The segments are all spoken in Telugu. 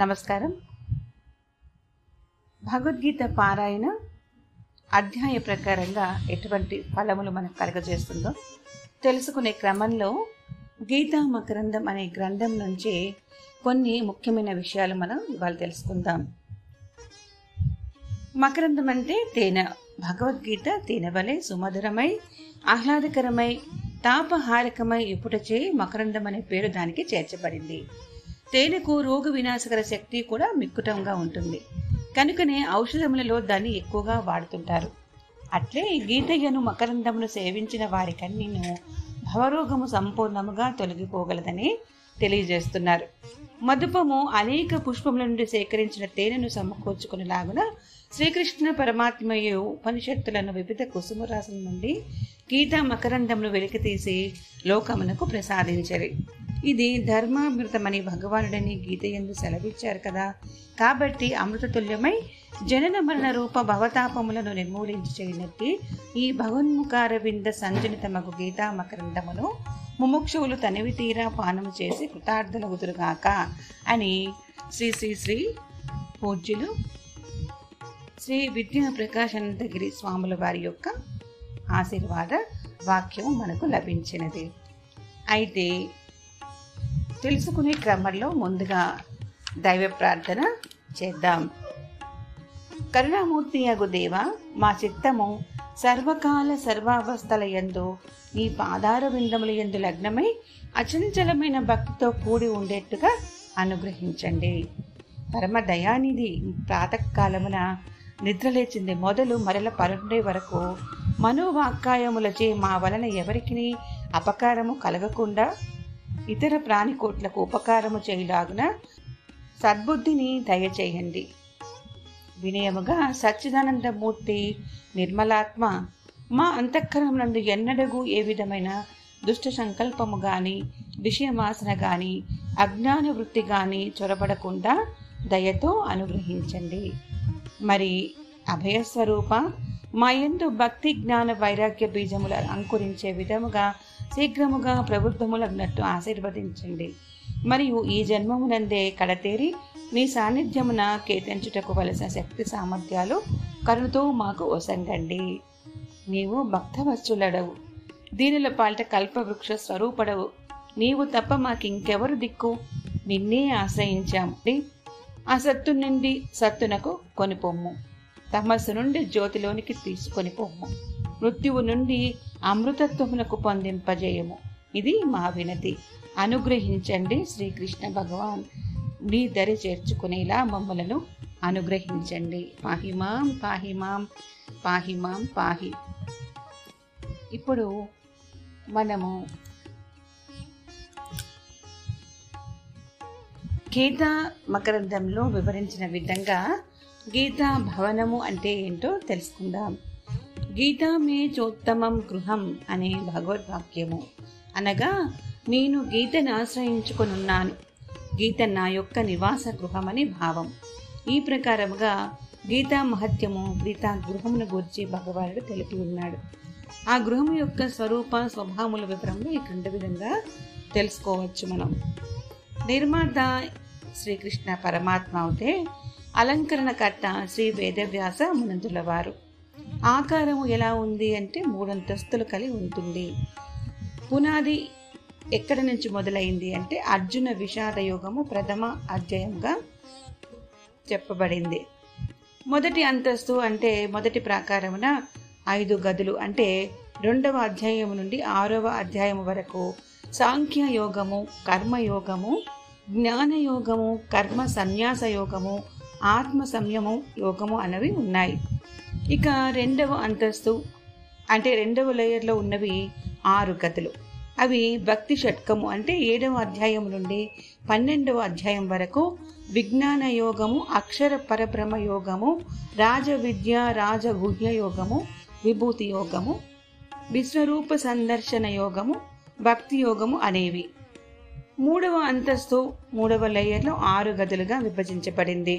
నమస్కారం. భగవద్గీత పారాయణ అధ్యాయ ప్రకారంగా ఎటువంటి ఫలములు మనకు కలగజేస్తుందో తెలుసుకునే క్రమంలో గీతా మకరందం అనే గ్రంథం నుంచి కొన్ని ముఖ్యమైన విషయాలు మనం ఇవాళ తెలుసుకుందాం. మకరందం అంటే తేనె. భగవద్గీత తేనె వలె సుమధురమై ఆహ్లాదకరమై తాపహారకమై ఎప్పుటచే మకరందం అనే పేరు దానికి చేర్చబడింది. తేనెకు రోగ వినాశకర శక్తి కూడా మిక్కుటంగా ఉంటుంది, కనుకనే ఔషధములలో దాన్ని ఎక్కువగా వాడుతుంటారు. అట్లే గీతయ్యను మకరందమును సేవించిన వారికన్నీను భవరోగము సంపూర్ణముగా తొలగిపోగలదని తెలియజేస్తున్నారు. మధుపము అనేక పుష్పముల నుండి సేకరించిన తేనెను సమకూర్చుకునేలాగున శ్రీకృష్ణ పరమాత్మయు ఉపనిషత్తులను వివిధ కుసుమరాశుల నుండి గీతా మకరందమును వెలికితీసి లోకమునకు ప్రసాదించరు. ఇది ధర్మామృతమని భగవానుడని గీతయందు సెలవిచ్చారు కదా. కాబట్టి అమృతతుల్యమై జనన మరణ రూప భవతాపములను నిర్మూలించి చేయనట్టి ఈ భగవన్ముఖారవింద సంజనితమగు గీతా మకరందమును ముముక్షువులు తనివి తీరా పానం చేసి కృతార్థులవుదురుగాక అని శ్రీ శ్రీ శ్రీ పూజ్యులు శ్రీ విద్యా ప్రకాశానందగిరి స్వాముల వారి యొక్క ఆశీర్వాద వాక్యం మనకు లభించినది. అయితే తెలుసుకునే క్రమంలో ముందుగా దైవ ప్రార్థన చేద్దాం. కరుణామూర్తి యగు దేవ, మా చిత్తము సర్వకాల సర్వావస్థల యందు నీ పాదార విందముల యందు లగ్నమై అచంచలమైన భక్తితో కూడి ఉండేట్టుగా అనుగ్రహించండి. పరమ దయానిధి, ప్రాతకాలమున నిద్రలేచింది మొదలు మరల పరుండే వరకు మనోవాక్కాయములచే మా వలన ఎవరికి అపకారము కలగకుండా ఇతర ప్రాణికోట్లకు ఉపకారము చేయలాగున సద్బుద్ధిని దయచేయండి. వినయముగా సచ్చిదానందమూర్తి నిర్మలాత్మ, మా అంతఃకరం నందు ఎన్నడగు ఏ విధమైన దుష్ట సంకల్పము కానీ విషయమాసన కానీ అజ్ఞాన వృత్తి కానీ చొరబడకుండా దయతో అనుగ్రహించండి. మరి అభయస్వరూప, మా యందు భక్తి జ్ఞాన వైరాగ్య బీజములు అంకురించే విధముగా శీఘ్రముగా ప్రభుత్వములగినట్టు ఆశీర్వదించండి. మరియు ఈ జన్మమునందే కడతేరి మీ సాన్నిధ్యమున కేతించుటకు వలసిన శక్తి సామర్థ్యాలు కరుణతో మాకు ఒసంగండి. నీవు భక్తవత్సలుడవు, దీనుల పాలిట కల్పవృక్ష స్వరూపడవు. నీవు తప్ప మాకింకెవరు దిక్కు? నిన్నే ఆశ్రయించాము. ఆ సత్తు నుండి సత్తునకు కొనిపొమ్ము, తమస్సు నుండి జ్యోతిలోనికి తీసుకొని పొమ్ము, మృత్యువు నుండి అమృతత్వమునకు పొందింపజేయము. ఇది మా వినతి. అనుగ్రహించండి శ్రీకృష్ణ భగవాన్. నీ దరి చేర్చుకునేలా మమ్మలను అనుగ్రహించండి. పాహిమాం పాహిమాం పాహిమాం పాహి. ఇప్పుడు మనము గీతా మకరందంలో వివరించిన విధంగా గీతా భవనము అంటే ఏంటో తెలుసుకుందాం. గీతా మే చోత్తమం గృహం అనే భగవద్వాక్యము అనగా, నేను గీతను ఆశ్రయించుకొనున్నాను, గీత నా యొక్క నివాస గృహమని భావం. ఈ ప్రకారముగా గీతా మహత్యము, గీతా గృహమును గురించి భగవానుడు తెలిపి ఉన్నాడు. ఆ గృహము యొక్క స్వరూప స్వభావముల వివరంలో ఈ క్రింది విధంగా తెలుసుకోవచ్చు. మనం నిర్మాత శ్రీకృష్ణ పరమాత్మ అవుతే, అలంకరణకర్త శ్రీ వేదవ్యాస మునందుల వారు. ఆకారము ఎలా ఉంది అంటే 3 అంతస్తులు కలిగి ఉంటుంది. పునాది ఎక్కడి నుంచి మొదలైంది అంటే అర్జున విషాద యోగము 1వ అధ్యాయంగా చెప్పబడింది. మొదటి అంతస్తు అంటే మొదటి ప్రాకారమున 5 గదులు అంటే 2వ అధ్యాయము నుండి 6వ అధ్యాయము వరకు సాంఖ్య యోగము, కర్మయోగము, జ్ఞానయోగము, కర్మ సన్యాస యోగము, ఆత్మ సంయము యోగము అనేవి ఉన్నాయి. ఇక 2వ అంతస్తు అంటే 2వ లేయర్లో ఉన్నవి 6 గదులు. అవి భక్తి షట్కము అంటే 7వ అధ్యాయం నుండి 12వ అధ్యాయం వరకు విజ్ఞాన యోగము, అక్షర పరబ్రహ్మ యోగము, రాజ విద్య, రాజగుహ్య యోగము, విభూతి యోగము, విశ్వరూప సందర్శన యోగము, భక్తి యోగము అనేవి. 3వ అంతస్తు 3వ లేయర్లో 6 గదులుగా విభజించబడింది.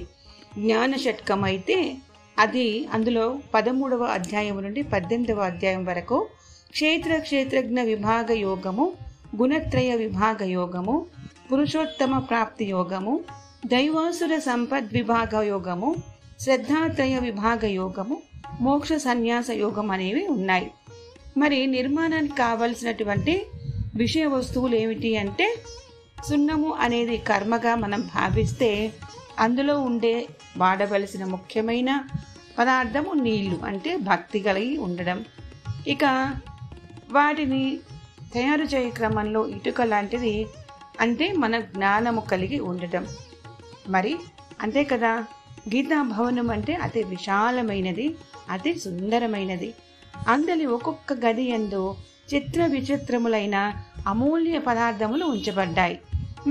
జ్ఞాన షట్కం అయితే అది అందులో 13వ అధ్యాయం నుండి 18వ అధ్యాయం వరకు క్షేత్రజ్ఞ విభాగ యోగము, గుణత్రయ విభాగ యోగము, పురుషోత్తమ ప్రాప్తి యోగము, దైవాసుర సంపద్విభాగ యోగము, శ్రద్ధాత్రయ విభాగ యోగము, మోక్ష సన్యాస యోగం అనేవి ఉన్నాయి. మరి నిర్మాణానికి కావలసినటువంటి విషయ వస్తువులు ఏమిటి అంటే, సున్నము అనేది కర్మగా మనం భావిస్తే అందులో ఉండే వాడవలసిన ముఖ్యమైన పదార్థము నీళ్లు, అంటే భక్తి కలిగి ఉండడం. ఇక వాటిని తయారు చేయ క్రమంలో ఇటుక లాంటిది అంటే మన జ్ఞానము కలిగి ఉండటం. మరి అంతే కదా, గీతా భవనం అంటే అతి విశాలమైనది, అతి సుందరమైనది. అందులో ఒక్కొక్క గది యందు చిత్ర విచిత్రములైన అమూల్య పదార్థములు ఉంచబడ్డాయి.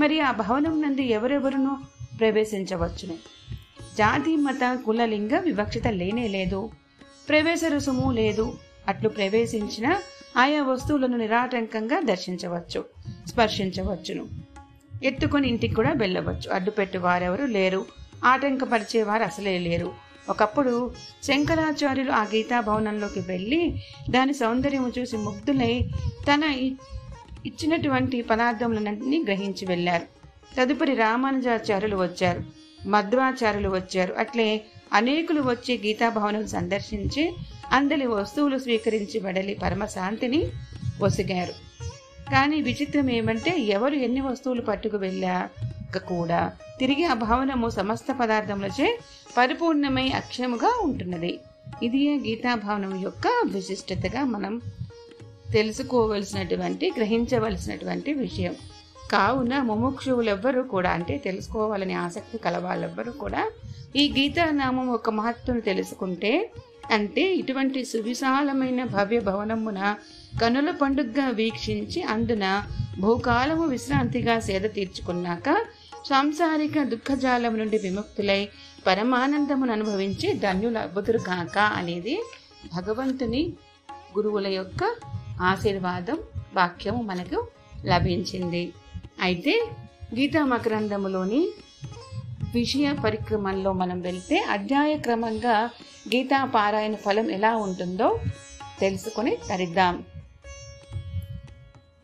మరి ఆ భవనం నందు ఎవరెవరును ప్రవేశించవచ్చును. జాతి మత కులలింగ వివక్షత లేనే లేదు, ప్రవేశ రుసుము లేదు. అట్లు ప్రవేశించిన ఆయా వస్తువులను నిరాటంకంగా దర్శించవచ్చు, స్పర్శించవచ్చును. ఎత్తుకొని ఇంటికి కూడా వెళ్ళవచ్చు. అడ్డుపెట్టువారెవరు లేరు, ఆటంకపరిచేవారు అసలే లేరు. ఒకప్పుడు శంకరాచార్యులు ఆ గీతా భవనంలోకి వెళ్ళి దాని సౌందర్యము చూసి ముగ్ధులై తన ఇచ్చినటువంటి పదార్థములన్నింటినీ గ్రహించి వెళ్ళారు. తదుపరి రామానుజాచార్యులు వచ్చారు, మాధవాచార్యులు వచ్చారు. అట్లే అనేకులు వచ్చి గీతాభవనం సందర్శించి అందరి వస్తువులు స్వీకరించి వెడలి పరమశాంతిని పొసగారు. కానీ విచిత్రం ఏమంటే, ఎవరు ఎన్ని వస్తువులు పట్టుకు వెళ్ళాక కూడా తిరిగి ఆ భవనము సమస్త పదార్థములచే పరిపూర్ణమై అక్షయముగా ఉంటున్నది. ఇదియే గీతాభవనం యొక్క విశిష్టతగా మనం తెలుసుకోవలసినటువంటి, గ్రహించవలసినటువంటి విషయం. కావున ముముక్షువులెవ్వరూ కూడా, అంటే తెలుసుకోవాలని ఆసక్తి కలవాళ్ళెవ్వరూ కూడా ఈ గీతానామం యొక్క మహత్వం తెలుసుకుంటే, అంటే ఇటువంటి సువిశాలమైన భవ్య భవనమున కనుల పండుగగా వీక్షించి అందున భూకాలము విశ్రాంతిగా సేద తీర్చుకున్నాక సాంసారిక దుఃఖజాలం నుండి విముక్తులై పరమానందమును అనుభవించి ధన్యుల అద్భుతులు కాక అనేది భగవంతుని గురువుల యొక్క ఆశీర్వాదం, వాక్యము మనకు లభించింది. అయితే గీతా మకరందములోని విషయ పరిక్రమలో మనం వెళ్తే అధ్యాయ క్రమంగా గీతా పారాయణ ఫలం ఎలా ఉంటుందో తెలుసుకుని తరిద్దాం.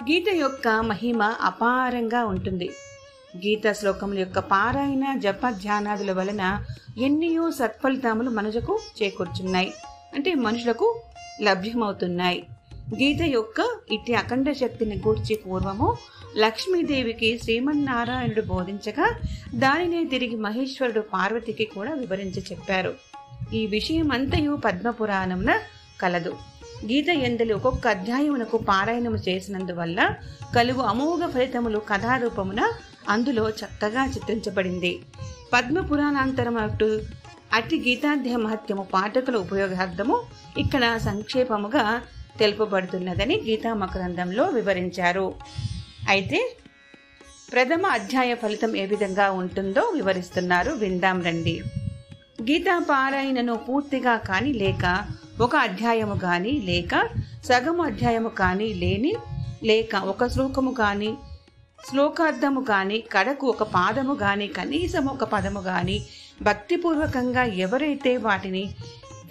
గీత యొక్క మహిమ అపారంగా ఉంటుంది. గీత శ్లోకముల యొక్క పారాయణ, జప, ధ్యానాదుల వలన ఎన్నో సత్ఫలితాములు మనుషులకు చేకూర్చున్నాయి, అంటే మనుషులకు లభ్యమవుతున్నాయి. గీత యొక్క ఇట్టి అఖండ శక్తిని గూర్చి పూర్వము లక్ష్మీదేవికి శ్రీమన్నారాయణుడు బోధించగా దానినే తిరిగి మహేశ్వరుడు పార్వతికి కూడా వివరించి చెప్పారు. ఈ విషయం అంతయు పద్మ పురాణంన కలదు. గీత యందలి ఒక్కొక్క అధ్యాయమునకు పారాయణము చేసినందువల్ల కలుగు అమోఘ ఫలితములు కథారూపమున అందులో చక్కగా చిత్రించబడింది. పద్మ పురాణాంతరమటు అతి గీతాధ్యాయ మహత్యము పాఠకుల ఉపయోగార్థము ఇక్కడ సంక్షేపముగా తెలుపబడుతున్నదని గీతా మకరందంలో వివరించారు. అయితే ప్రథమ అధ్యాయ ఫలితం ఏ విధంగా ఉంటుందో వివరిస్తున్నారు, విందాం రండి. గీతా పారాయణను పూర్తిగా కానీ లేక ఒక అధ్యాయము కానీ లేక సగము అధ్యాయము కానీ లేక ఒక శ్లోకము కానీ శ్లోకార్థము కానీ కడకు ఒక పాదము కానీ కనీసం ఒక పదము కానీ భక్తిపూర్వకంగా ఎవరైతే వాటిని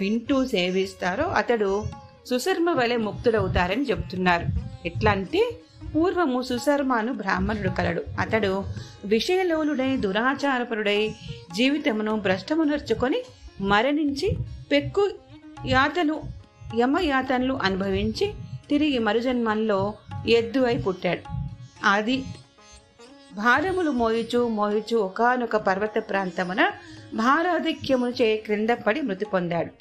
వింటూ సేవిస్తారో అతడు సుశర్మ వలె ముక్తుడవుతారని చెబుతున్నారు. ఎట్లా అంటే, పూర్వము సుశర్మను బ్రాహ్మణుడు కలడు. అతడు విషయలోలుడై దురాచారపరుడై జీవితమును భ్రష్టమునర్చుకొని మరణించి పెక్కు యాతలు యమయాతనలు అనుభవించి తిరిగి మరుజన్మంలో ఎద్దు అయి పుట్టాడు. అది భారములు మోయిచు ఒకానొక పర్వత ప్రాంతమున భారాధిక్యమును చే క్రింద పడి మృతి పొందాడు.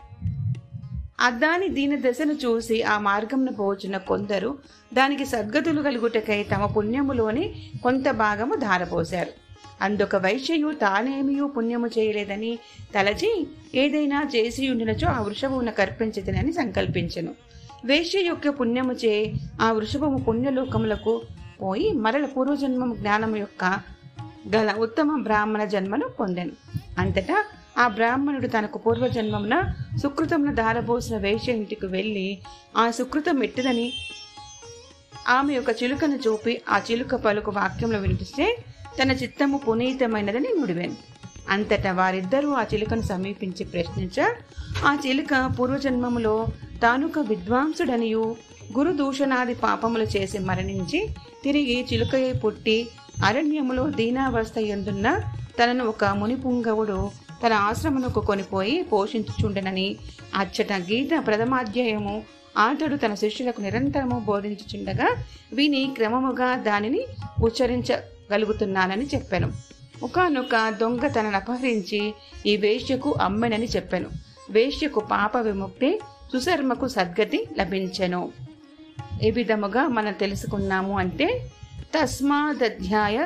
అద్దాని దీని దశను చూసి ఆ మార్గంను పోచున్న కొందరు దానికి సద్గతులు కలుగుటకై తమ పుణ్యములోని కొంత భాగము ధారపోశారు. అందుక వైశ్యయు తానేమియూ పుణ్యము చేయలేదని తలచి ఏదైనా చేసి ఉండినచో ఆ వృషభమును కర్పించదని సంకల్పించెను. వైశ్య యొక్క పుణ్యము చే ఆ వృషభము పుణ్యలోకములకు పోయి మరల పూర్వజన్మము జ్ఞానము యొక్క గల ఉత్తమ బ్రాహ్మణ జన్మను పొందెను. అంతటా ఆ బ్రాహ్మణుడు తనకు పూర్వజన్మమున సుకృతమును ధారపోసిన వేశ్య ఇంటికి వెళ్ళి ఆ సుకృతం ఎట్టిదని ఆమె యొక్క చిలుకను చూపి ఆ చిలుక పలుకు వాక్యంలో వినిపిస్తే తన చిత్తము పునీతమైనదని నుడివెను. అంతటా వారిద్దరూ ఆ చిలుకను సమీపించి ప్రశ్నించ ఆ చిలుక పూర్వజన్మములో తానుక విద్వాంసుడనియు గురు దూషణాది పాపములు చేసి మరణించి తిరిగి చిలుకయే పుట్టి అరణ్యములో దీనావస్థ ఎందున్న తనను ఒక మునిపుంగవుడు తన ఆశ్రమమునకు కొనిపోయి పోషించుచుండెనని అచ్చట గీత ప్రథమాధ్యాయము అతడు తన శిష్యులకు నిరంతరము బోధించుచుండగా విని క్రమముగా దానిని ఉచ్చరించగలుగుతున్నానని చెప్పాను. ఒకనొక దొంగ తనను అపహరించి ఈ వేశ్యకు అమ్మెనని చెప్పాను. వేశ్యకు పాప విముక్తి, సుశర్మకు సద్గతి లభించెను. ఏ విధముగా మనం తెలుసుకున్నాము అంటే, తస్మాదధ్యాయ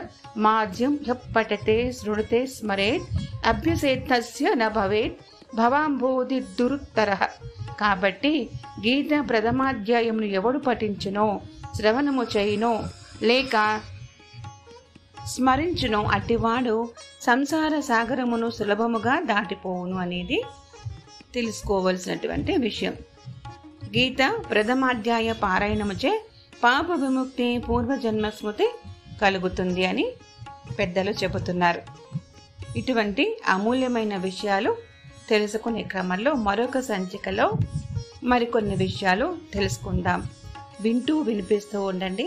మాధ్యం పఠతే శృణుతే స్మరేత్ అభ్యసేత్తస్య న భవేత్ భవాంబోధి దురుత్తరః. కాబట్టి గీత ప్రథమాధ్యాయమును ఎవడు పఠించునో, శ్రవణము చేయునో లేక స్మరించునో అట్టివాడు సంసార సాగరమును సులభముగా దాటిపోవును అనేది తెలుసుకోవలసినటువంటి విషయం. గీత ప్రథమాధ్యాయ పారాయణముచే పాప విముక్తి, పూర్వజన్మ స్మృతి కలుగుతుంది అని పెద్దలు చెబుతున్నారు. ఇటువంటి అమూల్యమైన విషయాలు తెలుసుకునే క్రమంలో మరొక సంచికలో మరికొన్ని విషయాలు తెలుసుకుందాం. వింటూ వినిపిస్తూ ఉండండి.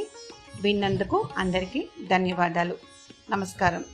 విన్నందుకు అందరికీ ధన్యవాదాలు. నమస్కారం.